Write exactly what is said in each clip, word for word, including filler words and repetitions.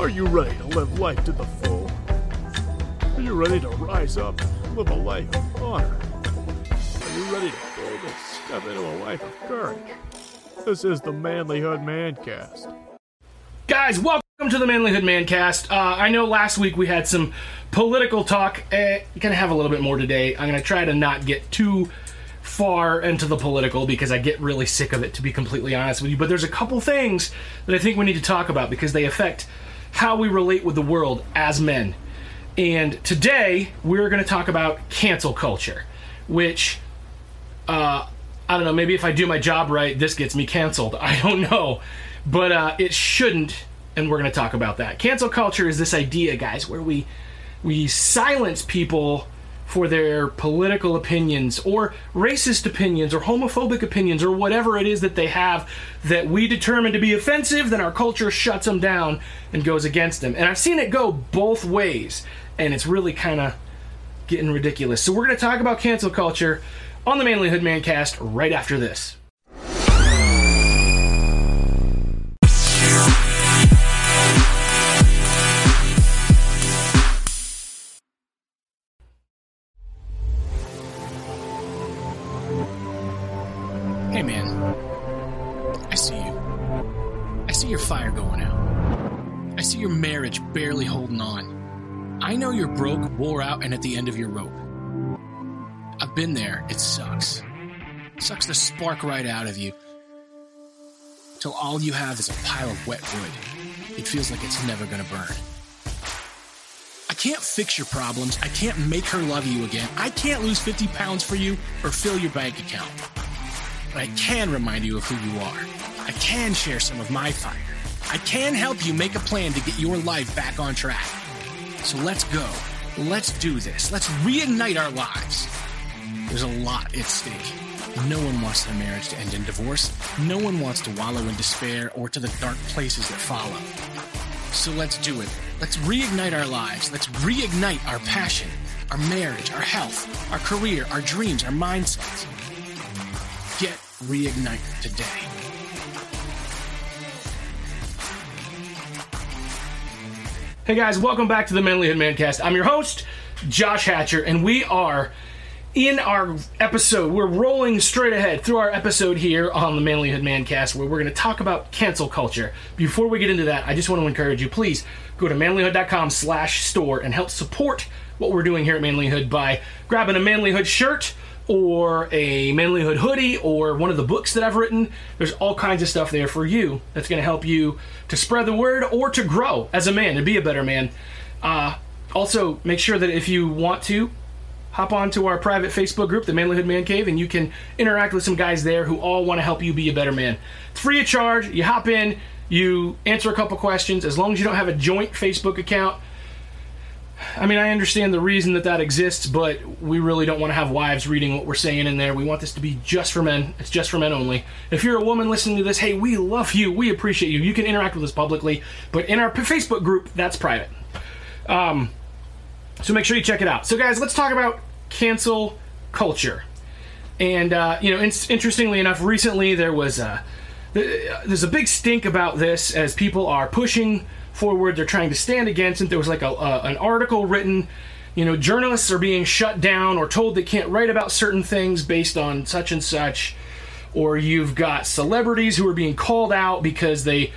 Are you ready to live life to the full? Are you ready to rise up and live a life of honor? Are you ready to boldly step into a life of courage? This is the Manlyhood Man Cast. Guys, welcome to the Manlyhood Man Cast. Uh, I know last week we had some political talk. Eh, gonna have a little bit more today. I'm gonna try to not get too far into the political because I get really sick of it, to be completely honest with you. But there's a couple things that I think we need to talk about because they affect how we relate with the world as men. And today we're going to talk about cancel culture, which uh, I don't know, maybe if I do my job right, this gets me canceled. I don't know, but uh, it shouldn't. And we're going to talk about that. Cancel culture is this idea, guys, where we we silence people for their political opinions or racist opinions or homophobic opinions or whatever it is that they have that we determine to be offensive, then our culture shuts them down and goes against them. And I've seen it go both ways, and it's really kind of getting ridiculous. So we're going to talk about cancel culture on the Manlyhood Man Cast right after this. Barely holding on. I know you're broke, wore out, and at the end of your rope. I've been there. It sucks. It sucks the spark right out of you. Till all you have is a pile of wet wood. It feels like it's never gonna burn. I can't fix your problems. I can't make her love you again. I can't lose fifty pounds for you or fill your bank account. But I can remind you of who you are. I can share some of my fire. I can help you make a plan to get your life back on track. So let's go. Let's do this. Let's reignite our lives. There's a lot at stake. No one wants their marriage to end in divorce. No one wants to wallow in despair or to the dark places that follow. So let's do it. Let's reignite our lives. Let's reignite our passion, our marriage, our health, our career, our dreams, our mindsets. Get reignited today. Hey guys, welcome back to the Manlyhood Man Cast. I'm your host, Josh Hatcher, and we are in our episode. We're rolling straight ahead through our episode here on the Manlyhood Man Cast, where we're going to talk about cancel culture. Before we get into that, I just want to encourage you, please go to manlyhood dot com slash store and help support what we're doing here at Manlyhood by grabbing a Manlyhood shirt or a Manlyhood hoodie or one of the books that I've written. There's all kinds of stuff there for you that's going to help you to spread the word or to grow as a man, to be a better man. Uh, also, make sure that if you want to, hop on to our private Facebook group, the Manlyhood Man Cave, and you can interact with some guys there who all want to help you be a better man. It's free of charge. You hop in, you answer a couple questions. As long as you don't have a joint Facebook account, I mean, I understand the reason that that exists, but we really don't want to have wives reading what we're saying in there. We want this to be just for men. It's just for men only. If you're a woman listening to this, hey, we love you. We appreciate you. You can interact with us publicly, but in our Facebook group, that's private. Um, so make sure you check it out. So guys, let's talk about cancel culture. And, uh, you know, in- interestingly enough, recently there was a, there's a big stink about this as people are pushing forward, they're trying to stand against it. There was like a uh, an article written, you know, journalists are being shut down or told they can't write about certain things based on such and such, or you've got celebrities who are being called out because they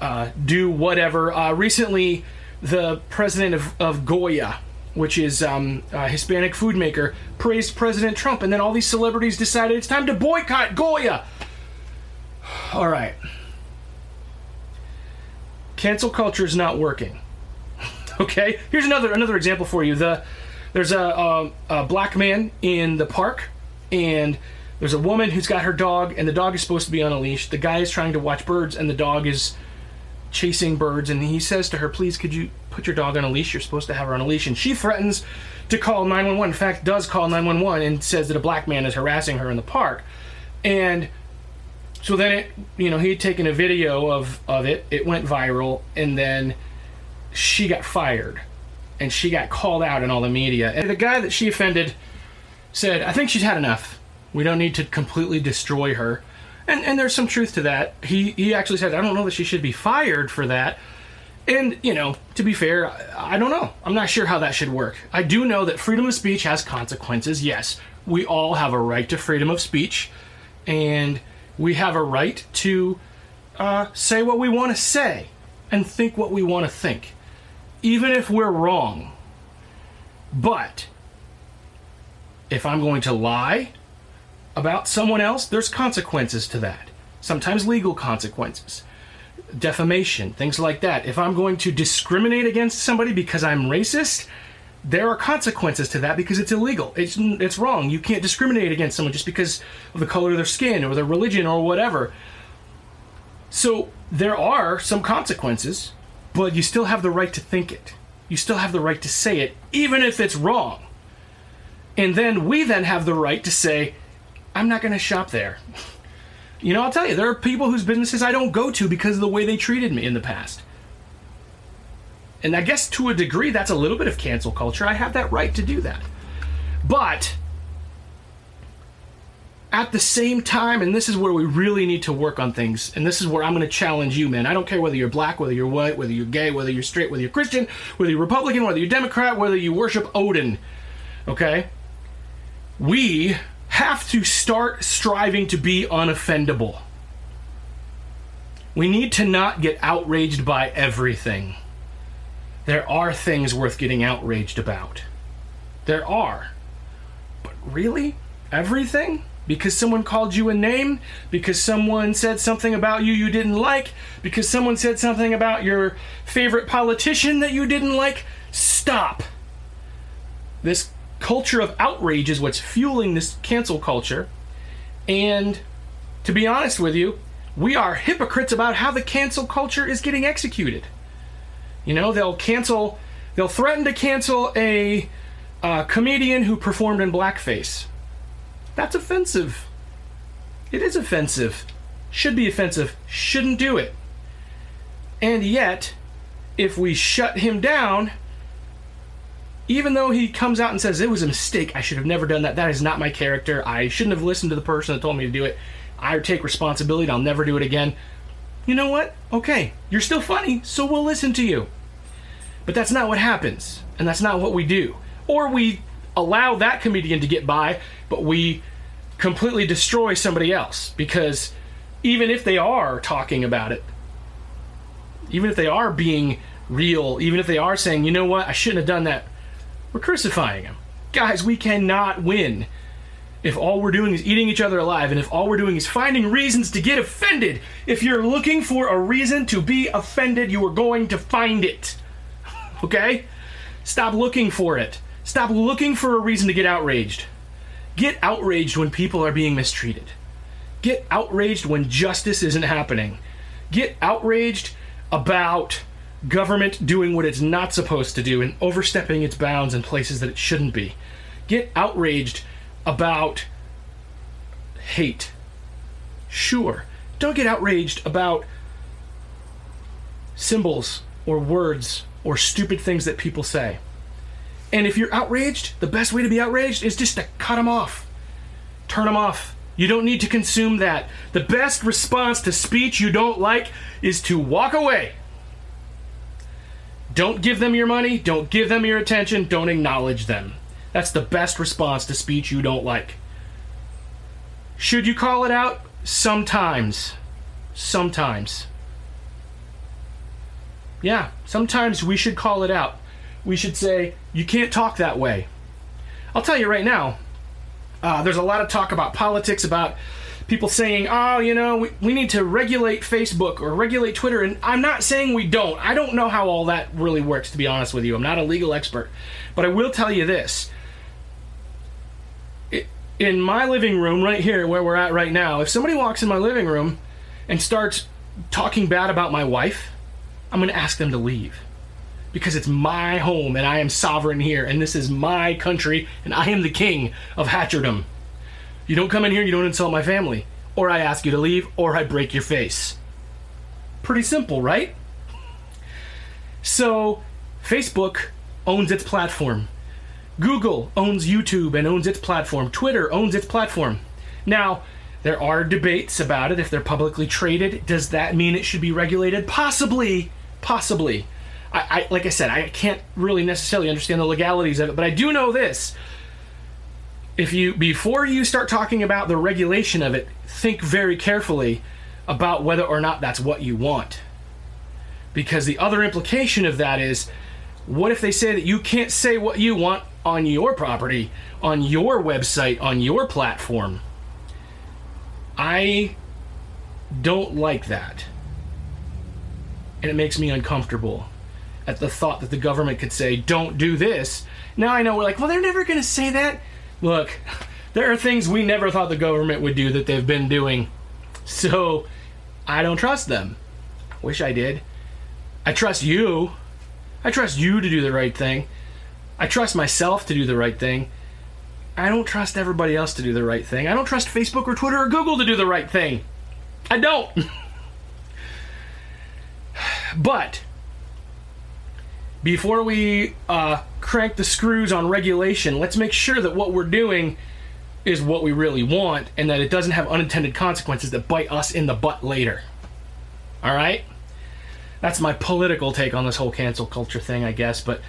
uh, do whatever. Uh, recently, the president of, of Goya, which is um, a Hispanic food maker, praised President Trump, and then all these celebrities decided it's time to boycott Goya. All right. Cancel culture is not working. Okay, here's another another example for you. The there's a, a, a black man in the park, and there's a woman who's got her dog, and the dog is supposed to be on a leash. The guy is trying to watch birds, and the dog is chasing birds, and he says to her, "Please, could you put your dog on a leash? You're supposed to have her on a leash." And she threatens to call nine one one. In fact, does call nine one one and says that a black man is harassing her in the park, and. So then, it, you know, he had taken a video of, of it. It went viral, and then she got fired, and she got called out in all the media. And the guy that she offended said, "I think she's had enough. We don't need to completely destroy her." And and there's some truth to that. He he actually said, "I don't know that she should be fired for that." And, you know, to be fair, I, I don't know. I'm not sure how that should work. I do know that freedom of speech has consequences, yes. We all have a right to freedom of speech, and we have a right to uh, say what we want to say and think what we want to think, even if we're wrong. But if I'm going to lie about someone else, there's consequences to that. Sometimes legal consequences, defamation, things like that. If I'm going to discriminate against somebody because I'm racist, there are consequences to that because it's illegal. It's it's wrong. You can't discriminate against someone just because of the color of their skin or their religion or whatever. So there are some consequences, but you still have the right to think it. You still have the right to say it, even if it's wrong. And then we then have the right to say, I'm not going to shop there. You know, I'll tell you, there are people whose businesses I don't go to because of the way they treated me in the past. And I guess to a degree, that's a little bit of cancel culture. I have that right to do that. But at the same time, and this is where we really need to work on things, and this is where I'm going to challenge you, man. I don't care whether you're black, whether you're white, whether you're gay, whether you're straight, whether you're Christian, whether you're Republican, whether you're Democrat, whether you worship Odin, okay? We have to start striving to be unoffendable. We need to not get outraged by everything. There are things worth getting outraged about. There are. But really? Everything? Because someone called you a name? Because someone said something about you you didn't like? Because someone said something about your favorite politician that you didn't like? Stop. This culture of outrage is what's fueling this cancel culture. And to be honest with you, we are hypocrites about how the cancel culture is getting executed. You know, they'll cancel, they'll threaten to cancel a uh, comedian who performed in blackface. That's offensive. It is offensive. Should be offensive. Shouldn't do it. And yet, if we shut him down, even though he comes out and says, it was a mistake, I should have never done that, that is not my character, I shouldn't have listened to the person that told me to do it, I take responsibility, I'll never do it again. You know what? Okay, you're still funny, so we'll listen to you. But that's not what happens, and that's not what we do. Or we allow that comedian to get by, but we completely destroy somebody else, because even if they are talking about it, even if they are being real, even if they are saying, you know what, I shouldn't have done that, we're crucifying him. Guys, we cannot win if all we're doing is eating each other alive, and if all we're doing is finding reasons to get offended. If you're looking for a reason to be offended, you are going to find it. Okay? Stop looking for it. Stop looking for a reason to get outraged. Get outraged when people are being mistreated. Get outraged when justice isn't happening. Get outraged about government doing what it's not supposed to do and overstepping its bounds in places that it shouldn't be. Get outraged about hate. Sure. Don't get outraged about symbols or words or stupid things that people say. And if you're outraged, the best way to be outraged is just to cut them off. Turn them off. You don't need to consume that. The best response to speech you don't like is to walk away. Don't give them your money. Don't give them your attention. Don't acknowledge them. That's the best response to speech you don't like. Should you call it out? Sometimes. Sometimes. Yeah, sometimes we should call it out. We should say, you can't talk that way. I'll tell you right now, uh, there's a lot of talk about politics, about people saying, oh, you know, we, we need to regulate Facebook or regulate Twitter, and I'm not saying we don't. I don't know how all that really works, to be honest with you. I'm not a legal expert. But I will tell you this. It, in my living room right here, where we're at right now, if somebody walks in my living room and starts talking bad about my wife, I'm going to ask them to leave. Because it's my home, and I am sovereign here, and this is my country, and I am the king of Hatcherdom. You don't come in here, you don't insult my family. Or I ask you to leave, or I break your face. Pretty simple, right? So, Facebook owns its platform. Google owns YouTube and owns its platform. Twitter owns its platform. Now, there are debates about it. If they're publicly traded, does that mean it should be regulated? Possibly. Possibly. I, I like I said, I can't really necessarily understand the legalities of it, but I do know this. If you, before you start talking about the regulation of it, think very carefully about whether or not that's what you want. Because the other implication of that is, what if they say that you can't say what you want on your property, on your website, on your platform? I don't like that. And it makes me uncomfortable at the thought that the government could say, don't do this. Now I know we're like, well, they're never going to say that. Look, there are things we never thought the government would do that they've been doing. So I don't trust them. I wish I did. I trust you. I trust you to do the right thing. I trust myself to do the right thing. I don't trust everybody else to do the right thing. I don't trust Facebook or Twitter or Google to do the right thing. I don't. But before we uh, crank the screws on regulation, let's make sure that what we're doing is what we really want and that it doesn't have unintended consequences that bite us in the butt later. All right? That's my political take on this whole cancel culture thing, I guess. But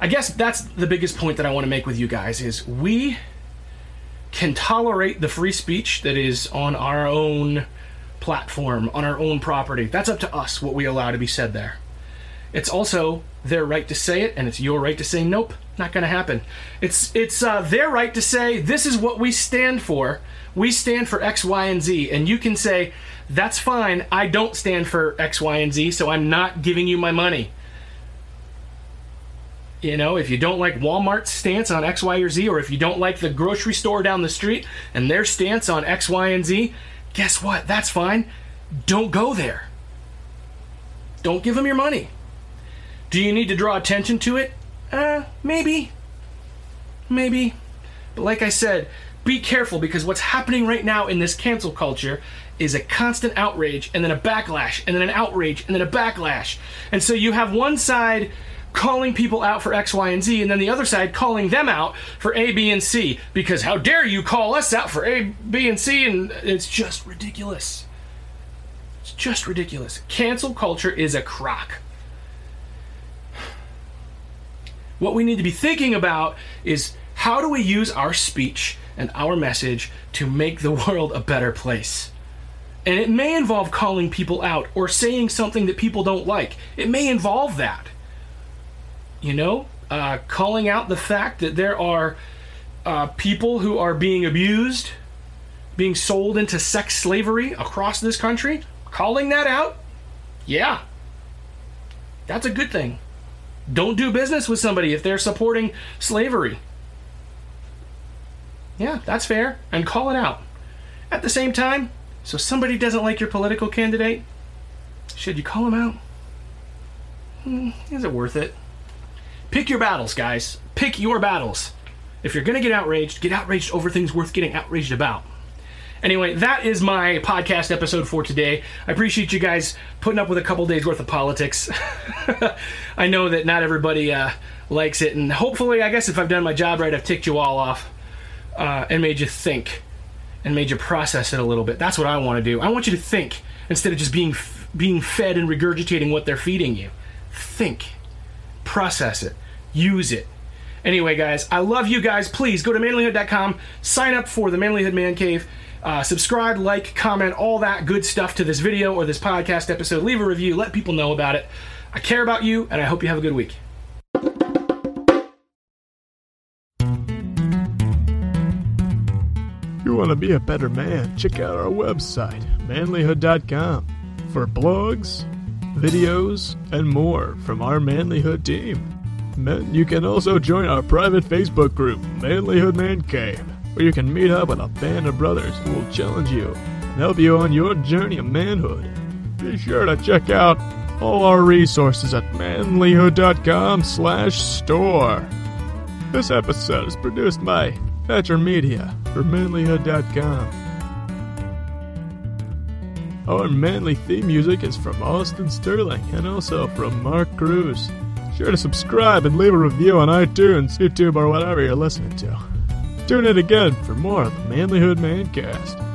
I guess that's the biggest point that I want to make with you guys is we can tolerate the free speech that is on our own platform, on our own property. That's up to us what we allow to be said there. It's also their right to say it, and it's your right to say, nope, not going to happen. It's it's uh, their right to say, this is what we stand for. We stand for X, Y, and Z. And you can say, that's fine, I don't stand for X, Y, and Z, so I'm not giving you my money. You know, if you don't like Walmart's stance on X, Y, or Z, or if you don't like the grocery store down the street and their stance on X, Y, and Z, guess what? That's fine. Don't go there. Don't give them your money. Do you need to draw attention to it? Uh, maybe. Maybe. But like I said, be careful, because what's happening right now in this cancel culture is a constant outrage, and then a backlash, and then an outrage, and then a backlash. And so you have one side calling people out for X, Y, and Z, and then the other side calling them out for A, B, and C, because how dare you call us out for A, B, and C, and it's just ridiculous. It's just ridiculous. Cancel culture is a crock. What we need to be thinking about is, how do we use our speech and our message to make the world a better place? And it may involve calling people out or saying something that people don't like. It may involve that. You know, uh, calling out the fact that there are uh, people who are being abused, being sold into sex slavery across this country. Calling that out, yeah, that's a good thing. Don't do business with somebody if they're supporting slavery. Yeah, that's fair. And call it out. At the same time, so somebody doesn't like your political candidate, should you call him out? Hmm, is it worth it? Pick your battles, guys. Pick your battles. If you're going to get outraged, get outraged over things worth getting outraged about. Anyway, that is my podcast episode for today. I appreciate you guys putting up with a couple days worth of politics. I know that not everybody uh, likes it, and hopefully, I guess if I've done my job right, I've ticked you all off uh, and made you think and made you process it a little bit. That's what I want to do. I want you to think instead of just being f- being fed and regurgitating what they're feeding you. Think. Process it. Use it. Anyway, guys, I love you guys. Please go to manlyhood dot com, sign up for the Manlyhood Man Cave. Uh, subscribe, like, comment, all that good stuff to this video or this podcast episode. Leave a review. Let people know about it. I care about you, and I hope you have a good week. You want to be a better man? Check out our website, manlyhood dot com, for blogs, videos, and more from our Manlyhood team. Men, you can also join our private Facebook group, Manlyhood Man Cave, where you can meet up with a band of brothers who will challenge you and help you on your journey of manhood. Be sure to check out all our resources at manlyhood dot com slash store. This episode is produced by Thatcher Media for manlyhood dot com. Our manly theme music is from Austin Sterling and also from Mark Cruz. Be sure to subscribe and leave a review on iTunes, YouTube, or whatever you're listening to. Tune in again for more of the Manlyhood Mancast.